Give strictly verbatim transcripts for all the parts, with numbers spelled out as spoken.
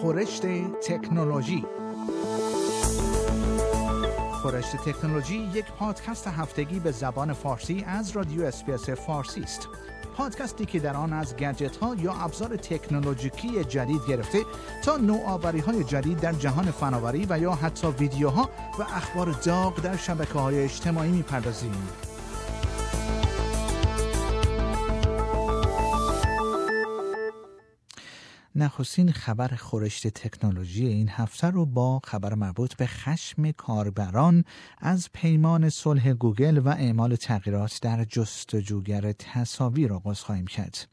خورشت تکنولوژی. خورشت تکنولوژی یک پادکست هفتگی به زبان فارسی از رادیو اسپیس فارسی است. پادکستی که در آن از گجت ها یا ابزار تکنولوژیکی جدید گرفته تا نوآوری های جدید در جهان فناوری و یا حتی ویدیوها و اخبار داغ در شبکه های اجتماعی میپردازیم. نخستین خبر خورشت تکنولوژی این هفته رو با خبر مربوط به خشم کاربران از پیمان صلح گوگل و اعمال تغییرات در جستجوگر تصاویر آغاز خواهیم کرد.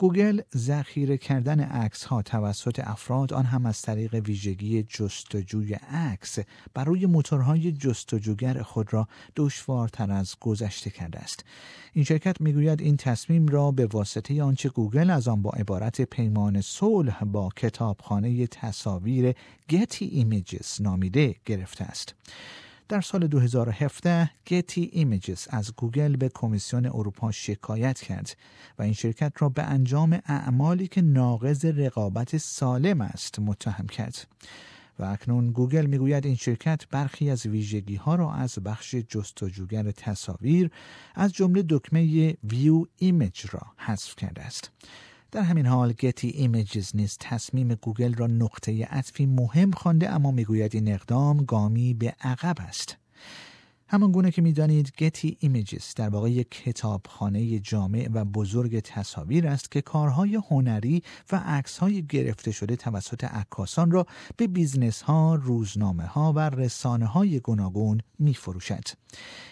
گوگل ذخیره کردن عکس‌ها توسط افراد آن هم از طریق ویژگی جستجوی عکس برای موتورهای جستجوگر خود را دشوارتر از گذشته کرده است. این شرکت می‌گوید این تصمیم را به واسطه آنچه گوگل از آن با عبارت پیمان صلح با کتابخانه تصاویر گتی ایمیجز نامیده گرفته است. در سال دو هزار و هفده گتی ایمیجز از گوگل به کمیسیون اروپا شکایت کرد و این شرکت را به انجام اعمالی که ناقض رقابت سالم است متهم کرد. و اکنون گوگل میگوید این شرکت برخی از ویژگی ها را از بخش جستجوگر تصاویر از جمله دکمه ویو ایمیج را حذف کرده است. در همین حال گتی ایمیجز نیز تصمیم گوگل را نقطه عطفی مهم خوانده، اما میگوید این اقدام گامی به عقب است. همان گونه که میدانید گتی ایمیجز در واقع یک کتابخانه جامع و بزرگ تصاویر است که کارهای هنری و عکس‌های گرفته شده توسط عکاسان را به بیزنس‌ها، روزنامه‌ها و رسانه‌های گوناگون می‌فروشد.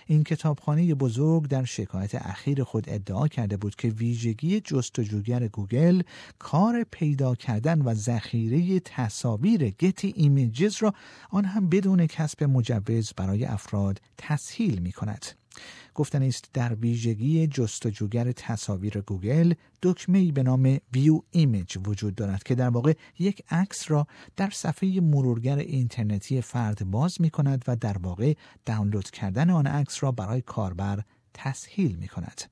این کتابخانه بزرگ در شکایت اخیر خود ادعا کرده بود که ویژگی جستجوگر گوگل کار پیدا کردن و ذخیره تصاویر گتی ایمیجز را آن هم بدون کسب مجوز برای افراد تسهیل می کند. گفتنی است در ویژگی جستجوگر تصاویر گوگل دکمه‌ای به نام ویو ایمیج وجود دارد که در واقع یک عکس را در صفحه مرورگر اینترنتی فرد باز می کند و در واقع دانلود کردن آن عکس را برای کاربر تسهیل می کند.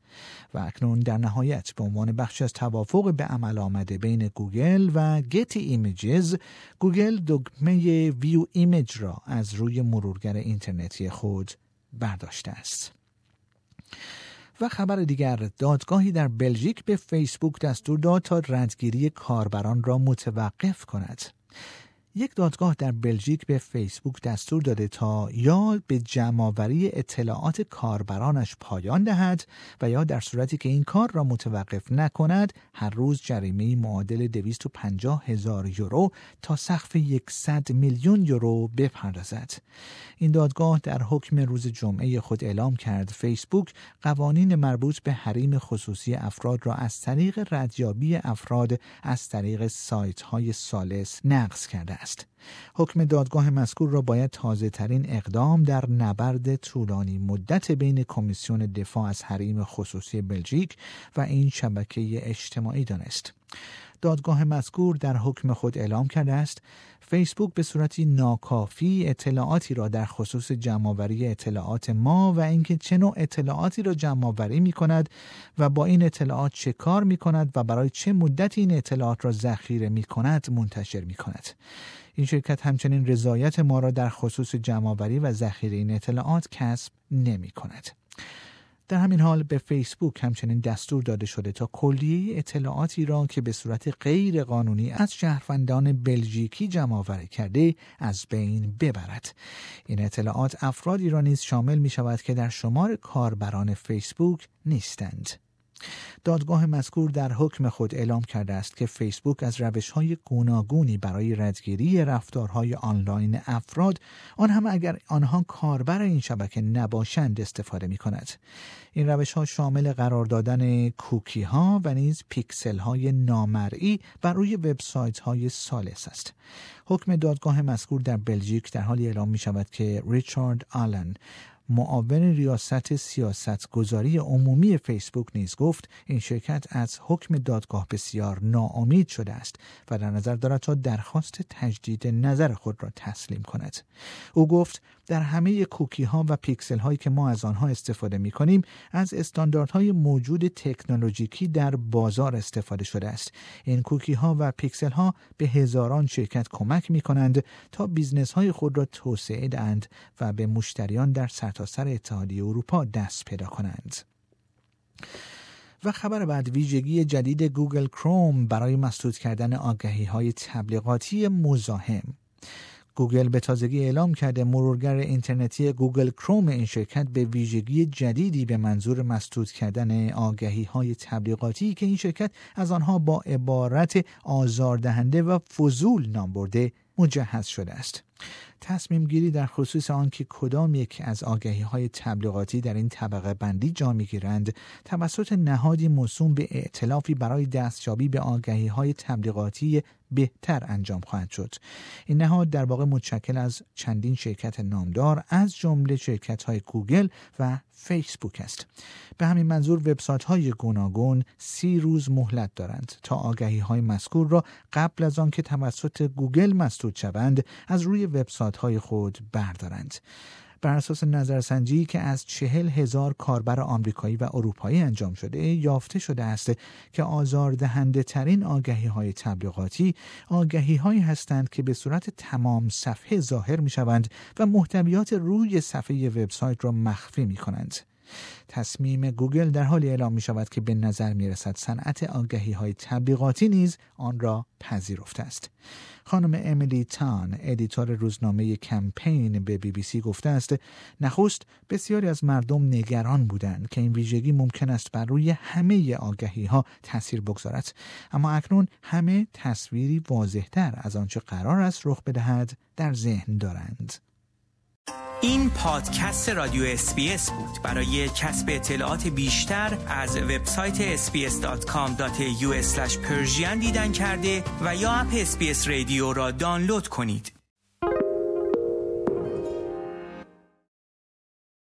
و اکنون در نهایت به عنوان بخشی از توافق به عمل آمده بین گوگل و گتی ایمیجز، گوگل دکمه ویو ایمیج را از روی مرورگر اینترنتی خود برداشته است. و خبر دیگر، دادگاهی در بلژیک به فیسبوک دستور داد تا ردگیری کاربران را متوقف کند. یک دادگاه در بلژیک به فیسبوک دستور داده تا یا به جمع‌آوری اطلاعات کاربرانش پایان دهد و یا در صورتی که این کار را متوقف نکند هر روز جریمه‌ای معادل دویست و پنجاه هزار یورو تا سقف صد میلیون یورو بپردازد. این دادگاه در حکم روز جمعه خود اعلام کرد فیسبوک قوانین مربوط به حریم خصوصی افراد را از طریق ردیابی افراد از طریق سایت‌های ثالث نقض کرده. حکم دادگاه مذکور را باید تازه ترین اقدام در نبرد طولانی مدت بین کمیسیون دفاع از حریم خصوصی بلژیک و این شبکه اجتماعی دانست. دادگاه مذکور در حکم خود اعلام کرده است فیسبوک به صورتی ناکافی اطلاعاتی را در خصوص جمع‌آوری اطلاعات ما و اینکه چه نوع اطلاعاتی را جمع‌آوری می‌کند و با این اطلاعات چه کار می‌کند و برای چه مدت این اطلاعات را ذخیره می‌کند منتشر می‌کند. این شرکت همچنین رضایت ما را در خصوص جمع‌آوری و ذخیره این اطلاعات کسب نمی‌کند. در همین حال به فیسبوک همچنین دستور داده شده تا کلیه اطلاعاتی را که به صورت غیر قانونی از شهروندان بلژیکی جمع‌آوری کرده از بین ببرد. این اطلاعات افرادی را نیز شامل می شود که در شمار کاربران فیسبوک نیستند. دادگاه مذکور در حکم خود اعلام کرده است که فیسبوک از روش‌های گوناگونی برای ردگیری رفتارهای آنلاین افراد، آن هم اگر آنها کاربر این شبکه نباشند، استفاده می‌کند. این روش‌ها شامل قرار دادن کوکی‌ها و نیز پیکسل‌های نامرئی بر روی وبسایت‌های ثالث است. حکم دادگاه مذکور در بلژیک در حالی اعلام می‌شود که ریچارد آلن، معاون ریاست سیاستگذاری عمومی فیسبوک نیز گفت این شرکت از حکم دادگاه بسیار ناامید شده است و در نظر دارد تا درخواست تجدید نظر خود را تسلیم کند. او گفت در همه کوکی ها و پیکسل هایی که ما از آنها استفاده می کنیم از استانداردهای موجود تکنولوژیکی در بازار استفاده شده است. این کوکی ها و پیکسل ها به هزاران شرکت کمک می کنند تا بیزنس های خود را توسعه دهند و به مشتریان در سرتاسر اتحادیه اروپا دست پیدا کنند. و خبر بعد، ویژگی جدید گوگل کروم برای مسدود کردن آگهی‌های تبلیغاتی مزاحم. گوگل به تازگی اعلام کرده مرورگر اینترنتی گوگل کروم این شرکت به ویژگی جدیدی به منظور مسدود کردن آگهی‌های تبلیغاتی که این شرکت از آنها با عبارت آزاردهنده و فضول نام برده مجهز شده است. تصمیم گیری در خصوص آنکه کدام یک از آگهی‌های تبلیغاتی در این طبقه بندی جا می‌گیرند توسط نهادی موسوم به ائتلافی برای دستیابی به آگهی‌های تبلیغاتی بهتر انجام خواهد شد. این نهاد در واقع متشکل از چندین شرکت نامدار از جمله شرکت‌های گوگل و فیسبوک است. به همین منظور وبسایت‌های گوناگون سی روز مهلت دارند تا آگهی‌های مذکور را قبل از آنکه توسط گوگل مسدود شوند از روی وبسایت‌های خود بردارند. بر اساس نظرسنجی که از چهل هزار کاربر آمریکایی و اروپایی انجام شده یافته شده است که آزاردهنده ترین آگهی های تبلیغاتی آگهی هایی هستند که به صورت تمام صفحه ظاهر می شوند و محتویات روی صفحه وبسایت را مخفی می کنند. تصمیم گوگل در حالی اعلام می شود که به نظر می رسد صنعت آگهی های تبلیغاتی نیز آن را پذیرفته است. خانم امیلی تان، ادیتور روزنامه کمپین، به بی بی سی گفته است نخست بسیاری از مردم نگران بودند که این ویژگی ممکن است بر روی همه آگهی ها تأثیر بگذارد، اما اکنون همه تصویری واضح‌تر از آنچه قرار است رخ بدهد در ذهن دارند. این پادکست رادیو اس بی اس بود. برای کسب اطلاعات بیشتر از وبسایت اس بی اس دات کام دات یو اسلش پرژین دیدن کرده و یا اپ اس بی اس رادیو را دانلود کنید.